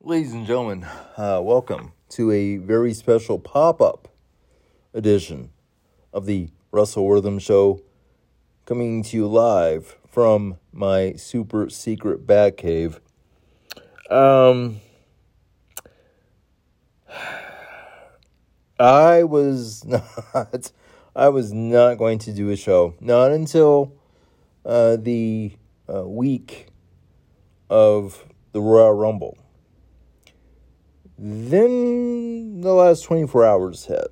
Ladies and gentlemen, welcome to a very special pop-up edition of the Russell Wortham Show, coming to you live from my super secret Batcave. I was not going to do a show, not until the week of the Royal Rumble. Then the last 24 hours hit.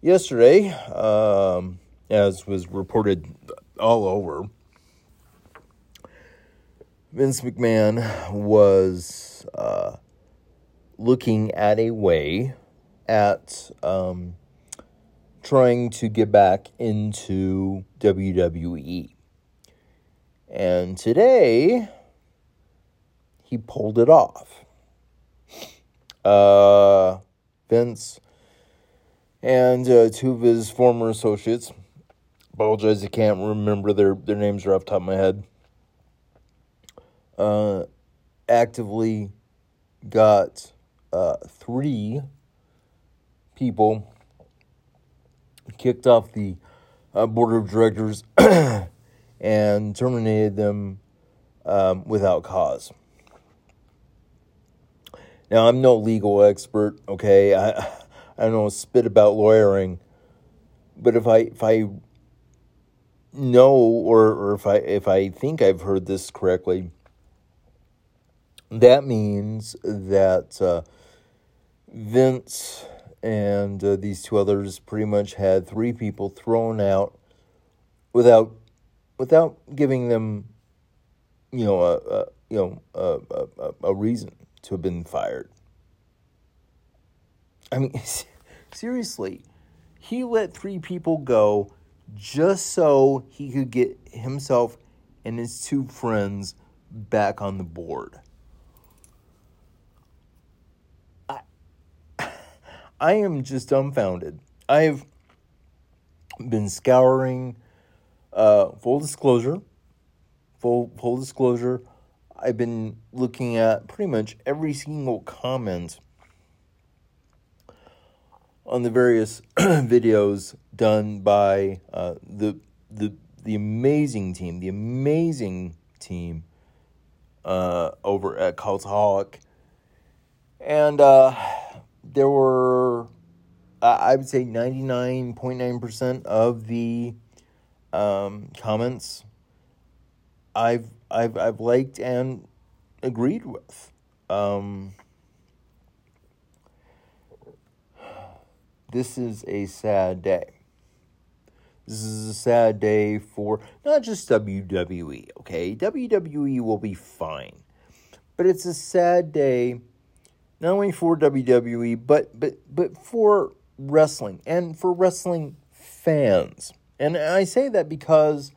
Yesterday, as was reported all over, Vince McMahon was looking at a way at trying to get back into WWE. And today, he pulled it off. Vince and two of his former associates, apologize, I can't remember their names are off the top of my head, actively got three people kicked off the board of directors and terminated them without cause. Now, I'm no legal expert, okay? I don't know spit about lawyering, but if I know or if I think I've heard this correctly, that means that Vince and these two others pretty much had three people thrown out without giving them, a reason to have been fired. I mean, seriously, he let three people go just so he could get himself and his two friends back on the board. I am just dumbfounded. I've been scouring, full disclosure, I've been looking at pretty much every single comment on the various videos done by the amazing team over at Cultaholic, and there were I would say 99.9% of the comments I've liked and agreed with. This is a sad day. This is a sad day for not just WWE, okay? WWE will be fine. But it's a sad day not only for WWE, but for wrestling and for wrestling fans. And I say that because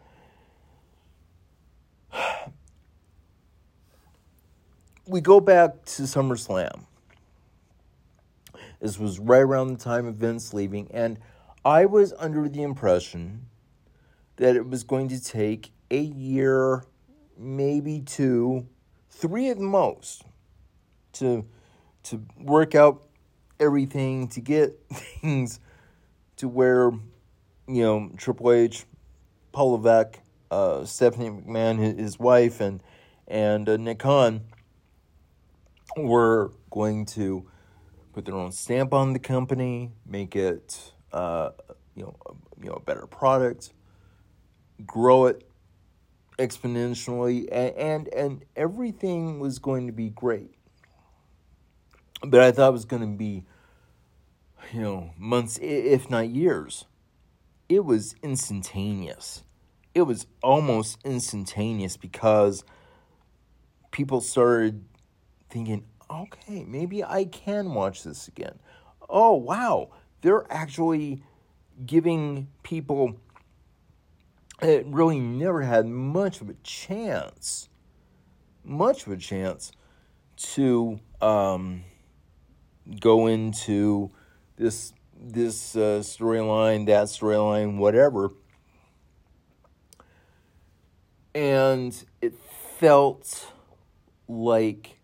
we go back to SummerSlam. This was right around the time of Vince leaving, and I was under the impression that it was going to take a year, maybe two, three at most, to work out everything, to get things to where, Triple H, Paul Levesque, Stephanie McMahon, his wife, and Nick Khan were going to put their own stamp on the company, make it a better product, grow it exponentially, and everything was going to be great. But I thought it was going to be months, if not years. It was instantaneous. It was almost instantaneous because people started thinking, okay, maybe I can watch this again. Oh, wow. They're actually giving people that really never had much of a chance to go into this storyline, that storyline, whatever. And it felt like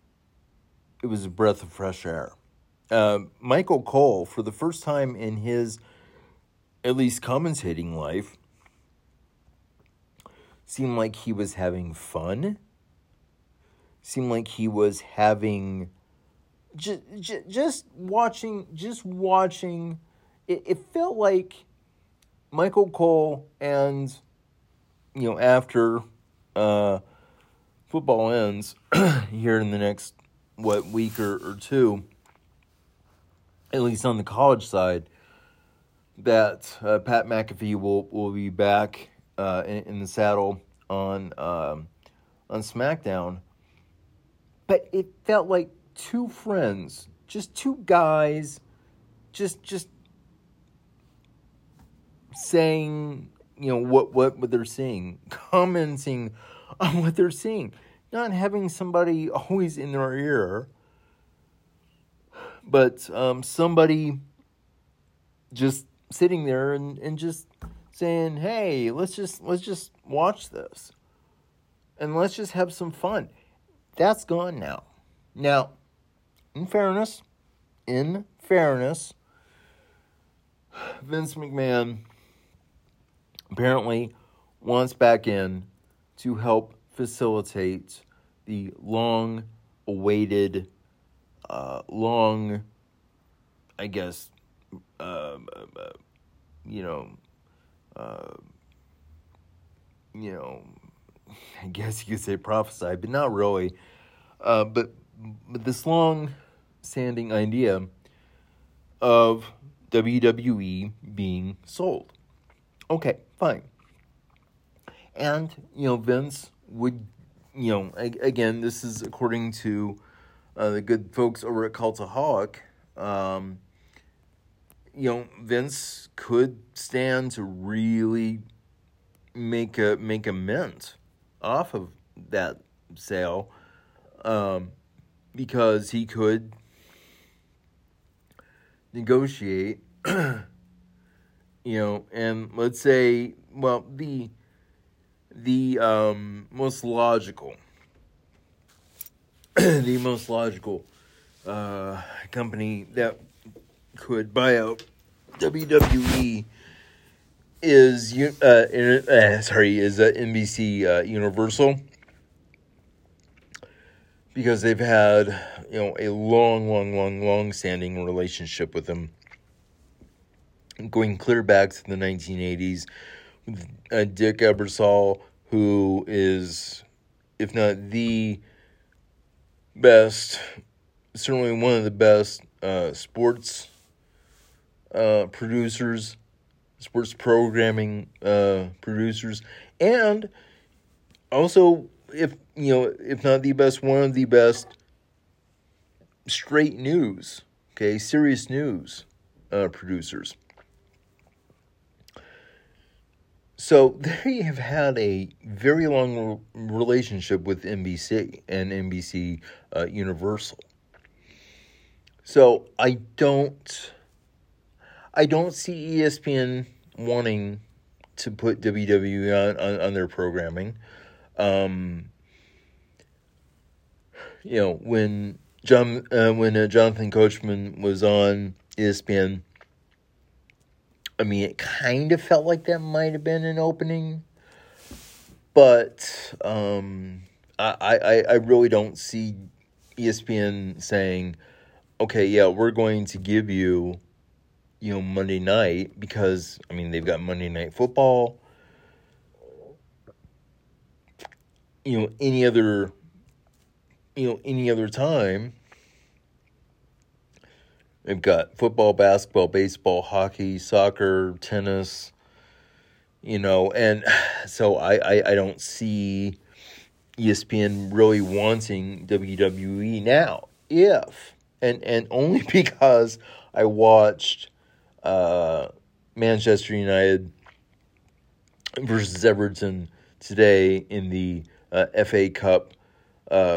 it was a breath of fresh air. Michael Cole, for the first time in his, at least commentating life, seemed like he was having fun. Seemed like he was having... Just watching... It felt like Michael Cole and, you know, after football ends here in the next, week or two, at least on the college side, that Pat McAfee will be back in the saddle on SmackDown. But it felt like two friends, just two guys, just saying, you know, what they're seeing, commenting on what they're seeing, not having somebody always in their ear, but somebody just sitting there and just saying, hey, let's just watch this and let's just have some fun. That's gone now. Now, in fairness, Vince McMahon apparently wants back in to help facilitate the long-awaited, I guess you could say prophesied, but not really. But this long-standing idea of WWE being sold. Okay, fine. And, you know, Vince would, you know, again, this is according to the good folks over at Cultaholic, you know, Vince could stand to really make a mint off of that sale, because he could negotiate, you know, and let's say, well, the most logical company that could buy out WWE is NBC Universal, because they've had, you know, a long standing relationship with them, going clear back to the 1980s. Dick Ebersol, who is, if not the best, certainly one of the best sports producers, sports programming producers, and also, if you know, if not the best, one of the best straight news, okay, serious news producers. So they have had a very long relationship with NBC and NBC Universal. So I don't see ESPN wanting to put WWE on their programming. You know, when Jonathan Coachman was on ESPN, I mean, it kind of felt like that might have been an opening, but I really don't see ESPN saying, okay, yeah, we're going to give you, you know, Monday night, because, I mean, they've got Monday Night Football. You know, any other time, they've got football, basketball, baseball, hockey, soccer, tennis, you know, and so I don't see ESPN really wanting WWE now, if, and only because I watched Manchester United versus Everton today in the FA Cup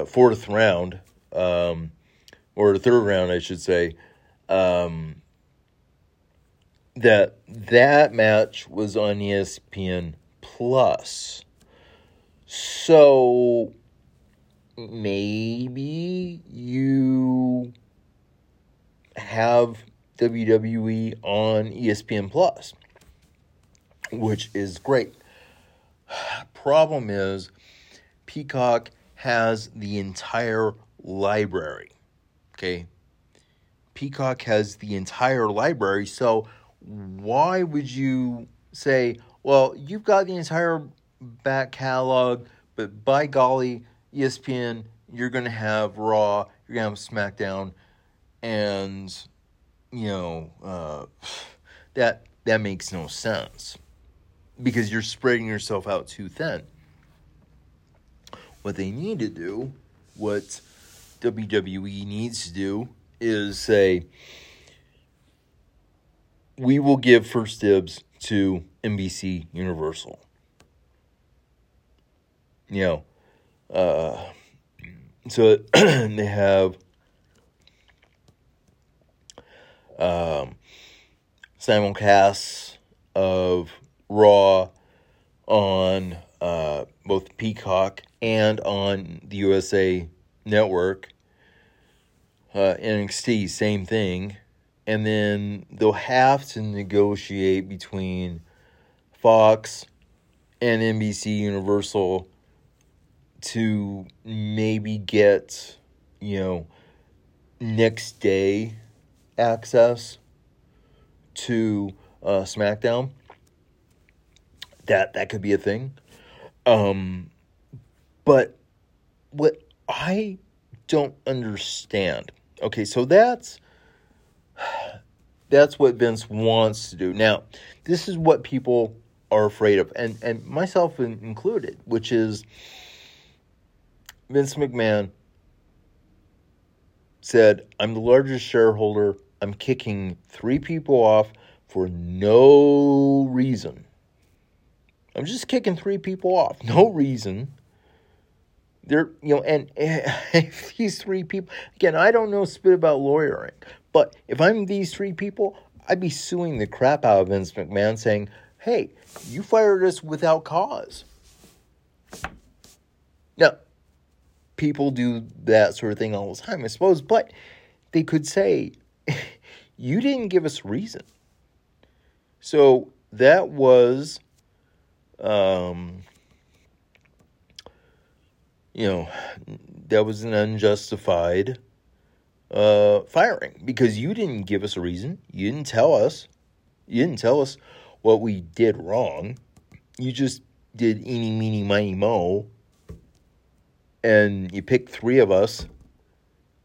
fourth round, or third round, I should say. That match was on ESPN Plus. So maybe you have WWE on ESPN Plus, which is great. Problem is, Peacock has the entire library, okay? Peacock has the entire library, so why would you say, well, you've got the entire back catalog, but by golly, ESPN, you're going to have Raw, you're going to have SmackDown, and, you know, that makes no sense, because you're spreading yourself out too thin. What they need to do, what WWE needs to do, is say, we will give first dibs to NBC Universal. You know, so they have simulcasts of Raw on both Peacock and on the USA Network. NXT, same thing. And then they'll have to negotiate between Fox and NBC Universal to maybe get, you know, next day access to SmackDown. That could be a thing. But what I don't understand... Okay, so that's what Vince wants to do. Now, this is what people are afraid of, and myself included, which is Vince McMahon said, I'm the largest shareholder. I'm kicking 3 people off for no reason. I'm just kicking 3 people off. No reason. They're, you know, and these 3 people, again, I don't know spit about lawyering, but if I'm these 3 people, I'd be suing the crap out of Vince McMahon saying, hey, you fired us without cause. Now, people do that sort of thing all the time, I suppose, but they could say, you didn't give us reason. So that was, you know, that was an unjustified firing because you didn't give us a reason. You didn't tell us. You didn't tell us what we did wrong. You just did eeny, meeny, miny, moe. And you picked 3 of us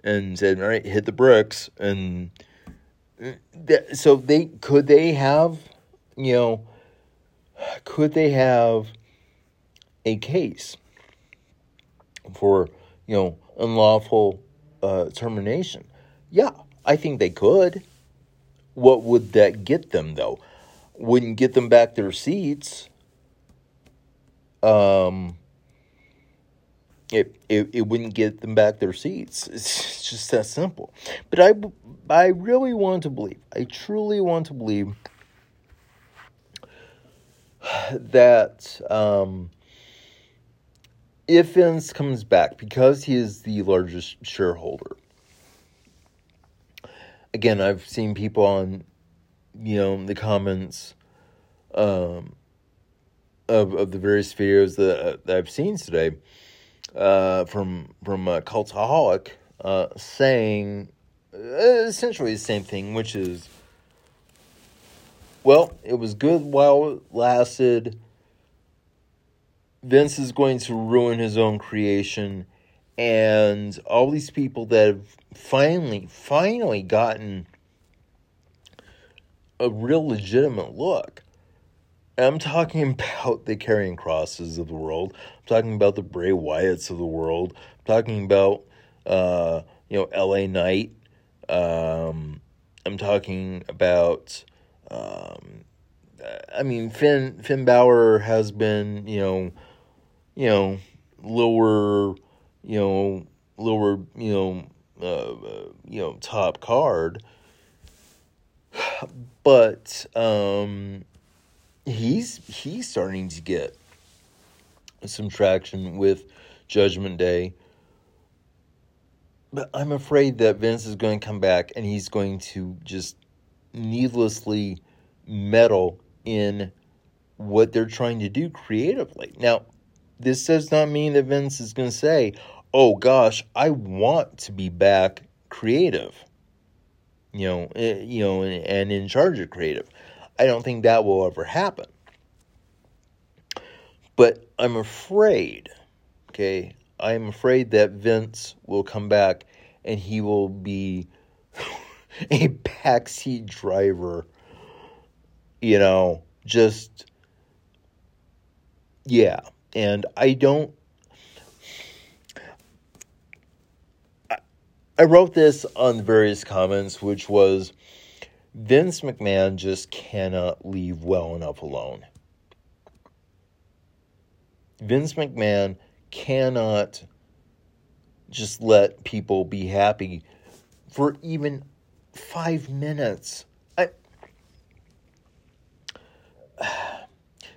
and said, all right, hit the bricks. And so could they have a case for, you know, unlawful termination? Yeah, I think they could. What would that get them, though? Wouldn't get them back their seats. It wouldn't get them back their seats. It's just that simple. But I really want to believe, I truly want to believe that if Vince comes back, because he is the largest shareholder, again, I've seen people on, you know, the comments of the various videos that I've seen today from Cultaholic saying essentially the same thing, which is, well, it was good while it lasted. Vince is going to ruin his own creation, and all these people that have finally gotten a real legitimate look. And I'm talking about the Karrion Crosses of the world. I'm talking about the Bray Wyatts of the world. I'm talking about, you know, L.A. Knight. I'm talking about... I mean, Finn Bauer has been, you know, lower, you know, top card, but he's starting to get some traction with Judgment Day. But I'm afraid that Vince is going to come back and he's going to just needlessly meddle in what they're trying to do creatively. Now, this does not mean that Vince is going to say, oh gosh, I want to be back creative, and in charge of creative. I don't think that will ever happen. But I'm afraid, I'm afraid that Vince will come back and he will be a backseat driver, yeah. And I wrote this on the various comments, which was, Vince McMahon just cannot leave well enough alone. Vince McMahon cannot just let people be happy for even 5 minutes.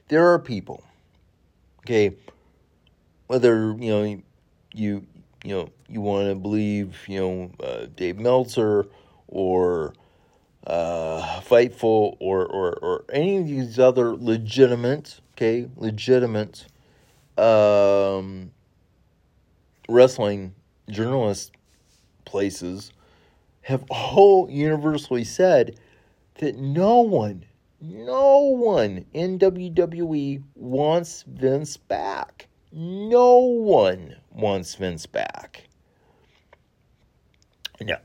There are people, whether, you want to believe, Dave Meltzer or Fightful or any of these other legitimate wrestling journalist places have all universally said that no one in WWE wants Vince back. No one wants Vince back. Now,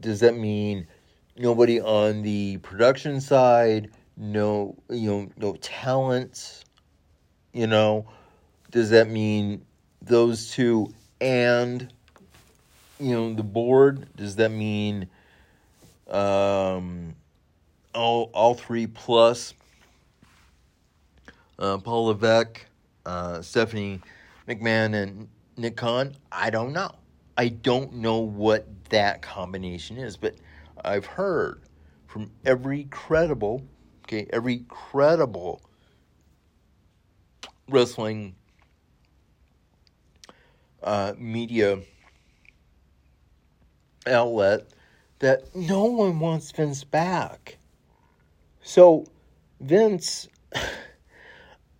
does that mean nobody on the production side, no talent? Does that mean those two and, the board? Does that mean all three plus Paul Levesque, Stephanie McMahon, and Nick Khan? I don't know. I don't know what that combination is, but I've heard from every credible wrestling media outlet that no one wants Vince back. So Vince,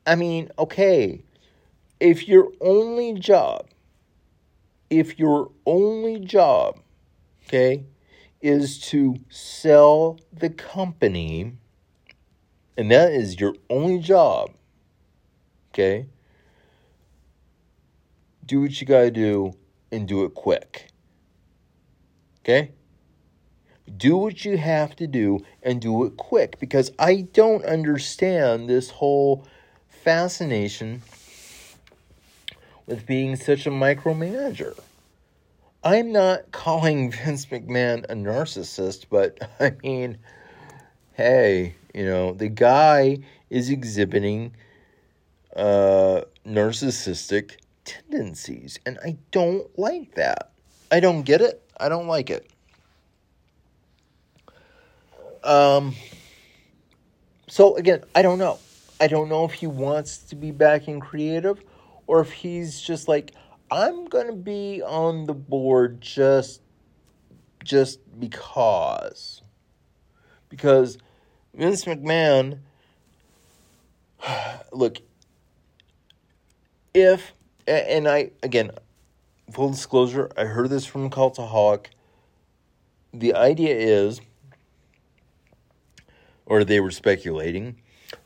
if your only job, is to sell the company, and that is your only job, do what you gotta do and do it quick. Do what you have to do and do it quick. Because I don't understand this whole fascination with being such a micromanager. I'm not calling Vince McMahon a narcissist, but the guy is exhibiting narcissistic tendencies, and I don't like that. I don't get it. I don't like it. So again, I don't know. I don't know if he wants to be back in creative, or if he's just like, I'm gonna be on the board just because Vince McMahon. Look, full disclosure, I heard this from Cultaholic. The idea is, or they were speculating,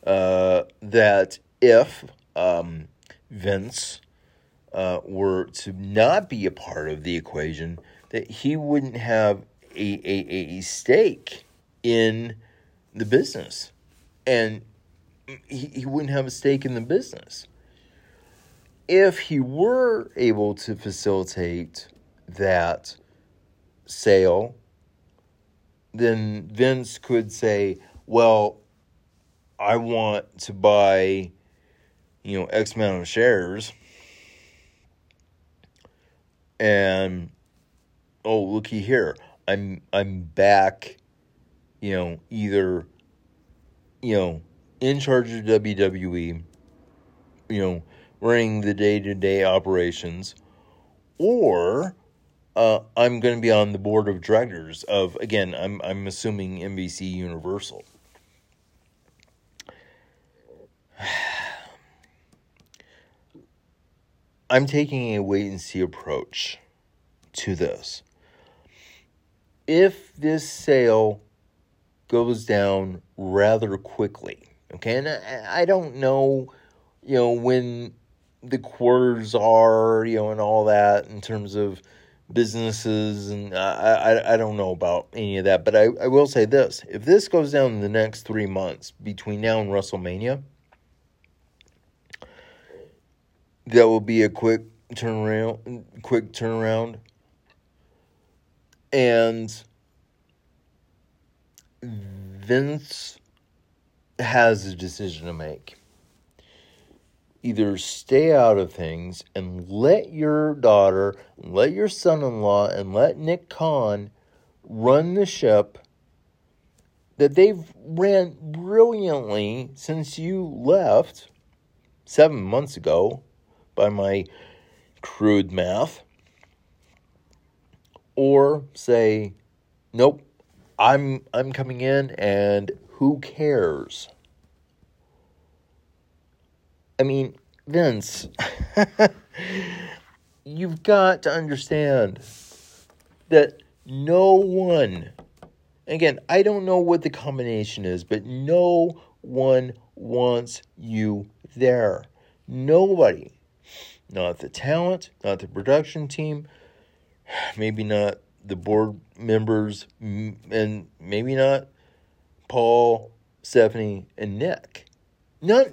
that if Vince were to not be a part of the equation, that he wouldn't have a stake in the business. And he wouldn't have a stake in the business. If he were able to facilitate that sale, then Vince could say, well, I want to buy, X amount of shares. And, oh, looky here, I'm back, either, in charge of WWE, running the day-to-day operations, or I'm going to be on the board of directors of, again, I'm assuming NBC Universal. I'm taking a wait-and-see approach to this. If this sale goes down rather quickly, okay, and I don't know, you know, when the quarters are, you know, and all that in terms of businesses, and I don't know about any of that, but I will say this. If this goes down in the next 3 months between now and WrestleMania, that will be a quick turnaround. And Vince has a decision to make. Either stay out of things and let your daughter, let your son-in-law, and let Nick Khan run the ship that they've ran brilliantly since you left 7 months ago, by my crude math. Or say, nope, I'm coming in, and who cares? I mean, Vince, you've got to understand that no one, again, I don't know what the combination is, but no one wants you there. Nobody. Not the talent, not the production team, maybe not the board members, and maybe not Paul, Stephanie, and Nick. None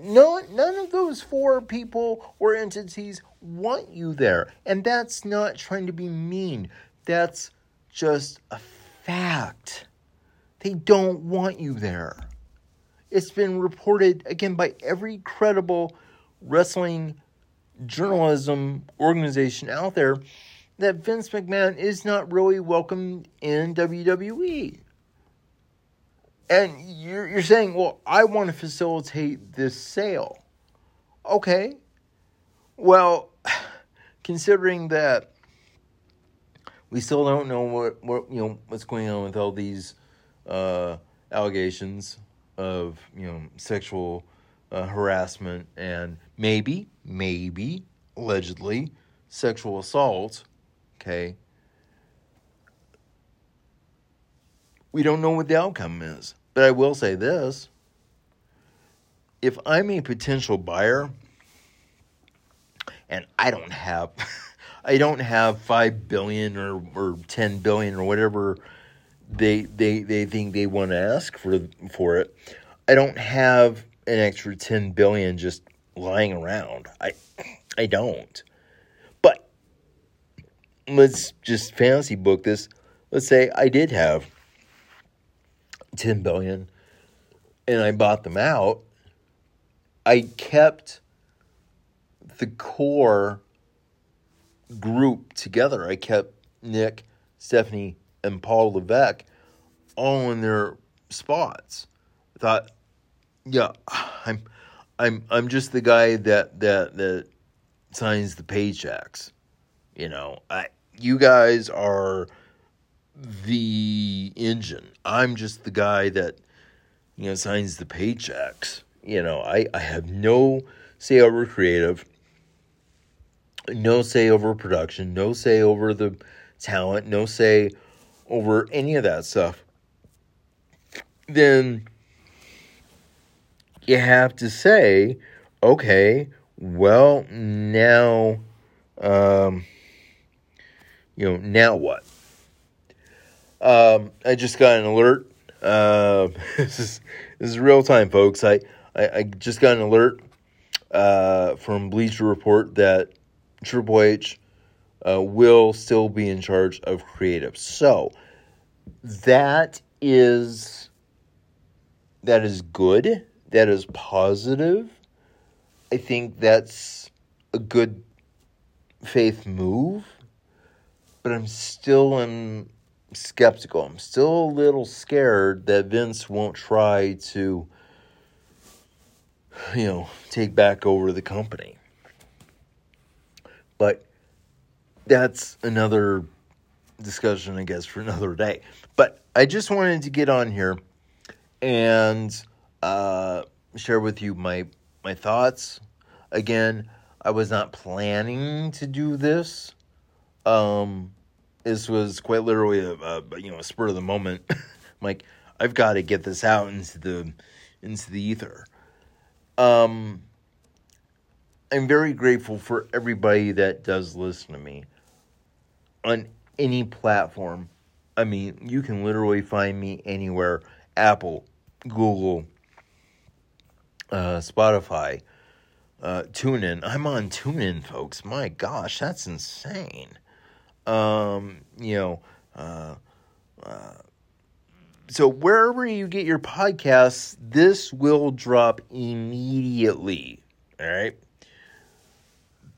of those four people or entities want you there. And that's not trying to be mean. That's just a fact. They don't want you there. It's been reported, again, by every credible wrestling journalism organization out there that Vince McMahon is not really welcomed in WWE. And you're saying, well, I want to facilitate this sale. Okay. Well, considering that we still don't know what you know what's going on with all these allegations of, you know, sexual harassment and maybe allegedly sexual assault. Okay. We don't know what the outcome is. But I will say this. If I'm a potential buyer and I don't have 5 billion or 10 billion or whatever they think they want to ask for it. I don't have an extra 10 billion just lying around. I don't. But let's just fantasy book this. Let's say I did have 10 billion and I bought them out. I kept the core group together. I kept Nick, Stephanie, and Paul Levesque all in their spots. I thought, yeah, I'm just the guy that signs the paychecks. You know, you guys are the engine. I'm just the guy that, you know, signs the paychecks. You know, I have no say over creative, no say over production, no say over the talent, no say over any of that stuff. Then you have to say, okay, well, now, you know, now what? I just got an alert. This is real time, folks. I just got an alert from Bleacher Report that Triple H will still be in charge of creative. So that is good. That is positive. I think that's a good faith move. But I'm still skeptical. I'm still a little scared that Vince won't try to, you know, take back over the company. But that's another discussion, I guess, for another day. But I just wanted to get on here and share with you my thoughts. Again, I was not planning to do this. This was quite literally a spur of the moment. I'm like, I've got to get this out into the ether. I'm very grateful for everybody that does listen to me on any platform. I mean, you can literally find me anywhere. Apple, Google, Spotify, TuneIn. I'm on TuneIn, folks. My gosh, that's insane. So wherever you get your podcasts, this will drop immediately. All right.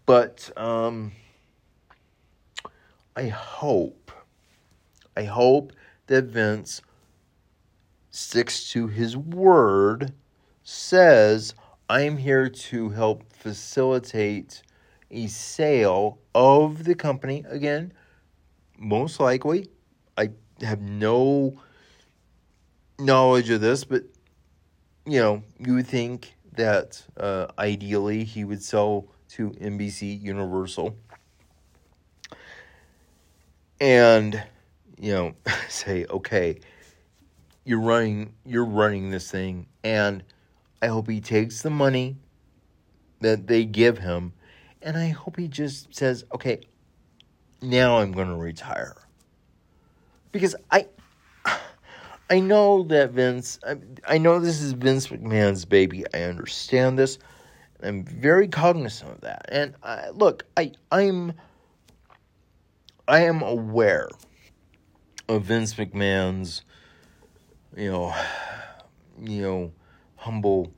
But, I hope that Vince sticks to his word, says, I'm here to help facilitate a sale of the company. Again, most likely, I have no knowledge of this, but, you would think that ideally he would sell to NBC Universal. And, say, okay, you're running this thing, and I hope he takes the money that they give him, and I hope he just says, okay, now I'm going to retire. Because I know that Vince, I know this is Vince McMahon's baby. I understand this. I'm very cognizant of that. And I am aware of Vince McMahon's, humble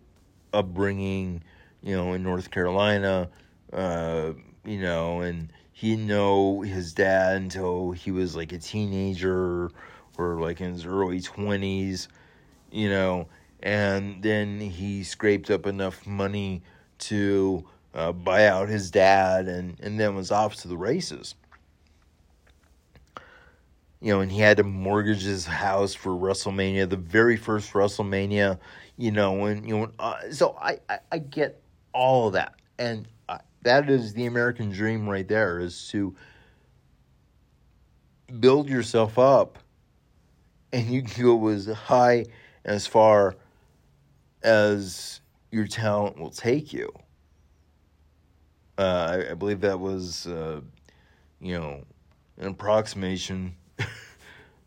upbringing, in North Carolina, and he didn't know his dad until he was like a teenager or like in his early 20s, and then he scraped up enough money to buy out his dad and then was off to the races. And he had to mortgage his house for WrestleMania, the very first WrestleMania, so I get all of that. And that is the American dream right there, is to build yourself up and you can go as high and as far as your talent will take you. I believe that was, an approximation,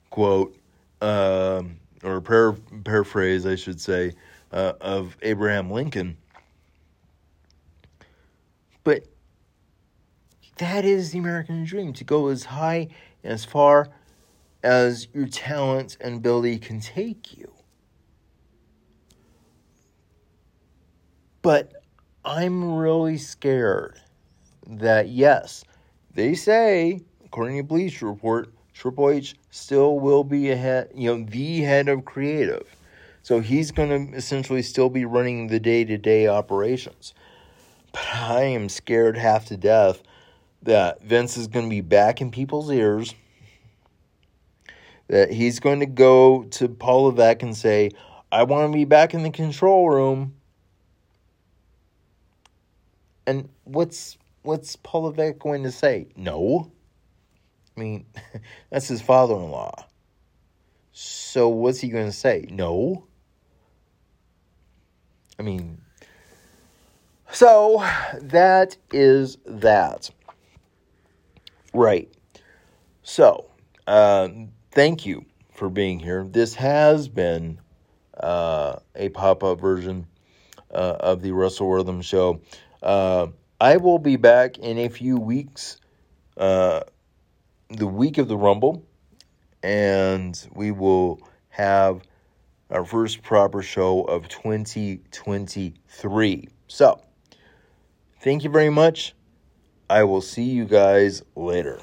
quote, or paraphrase, I should say, of Abraham Lincoln. But that is the American dream, to go as high and as far as your talent and ability can take you. But I'm really scared that, yes, they say, according to Bleacher Report, Triple H still will be the head of creative. So he's going to essentially still be running the day-to-day operations. But I am scared half to death that Vince is going to be back in people's ears, that he's going to go to Paul Levesque and say, I want to be back in the control room. And what's Paul Levesque going to say? No. I mean, that's his father-in-law. So what's he going to say? No. I mean, so that is that. Right. So, thank you for being here. This has been a pop-up version of the Russell Wortham Show. I will be back in a few weeks, the week of the Rumble, and we will have our first proper show of 2023. So, thank you very much. I will see you guys later.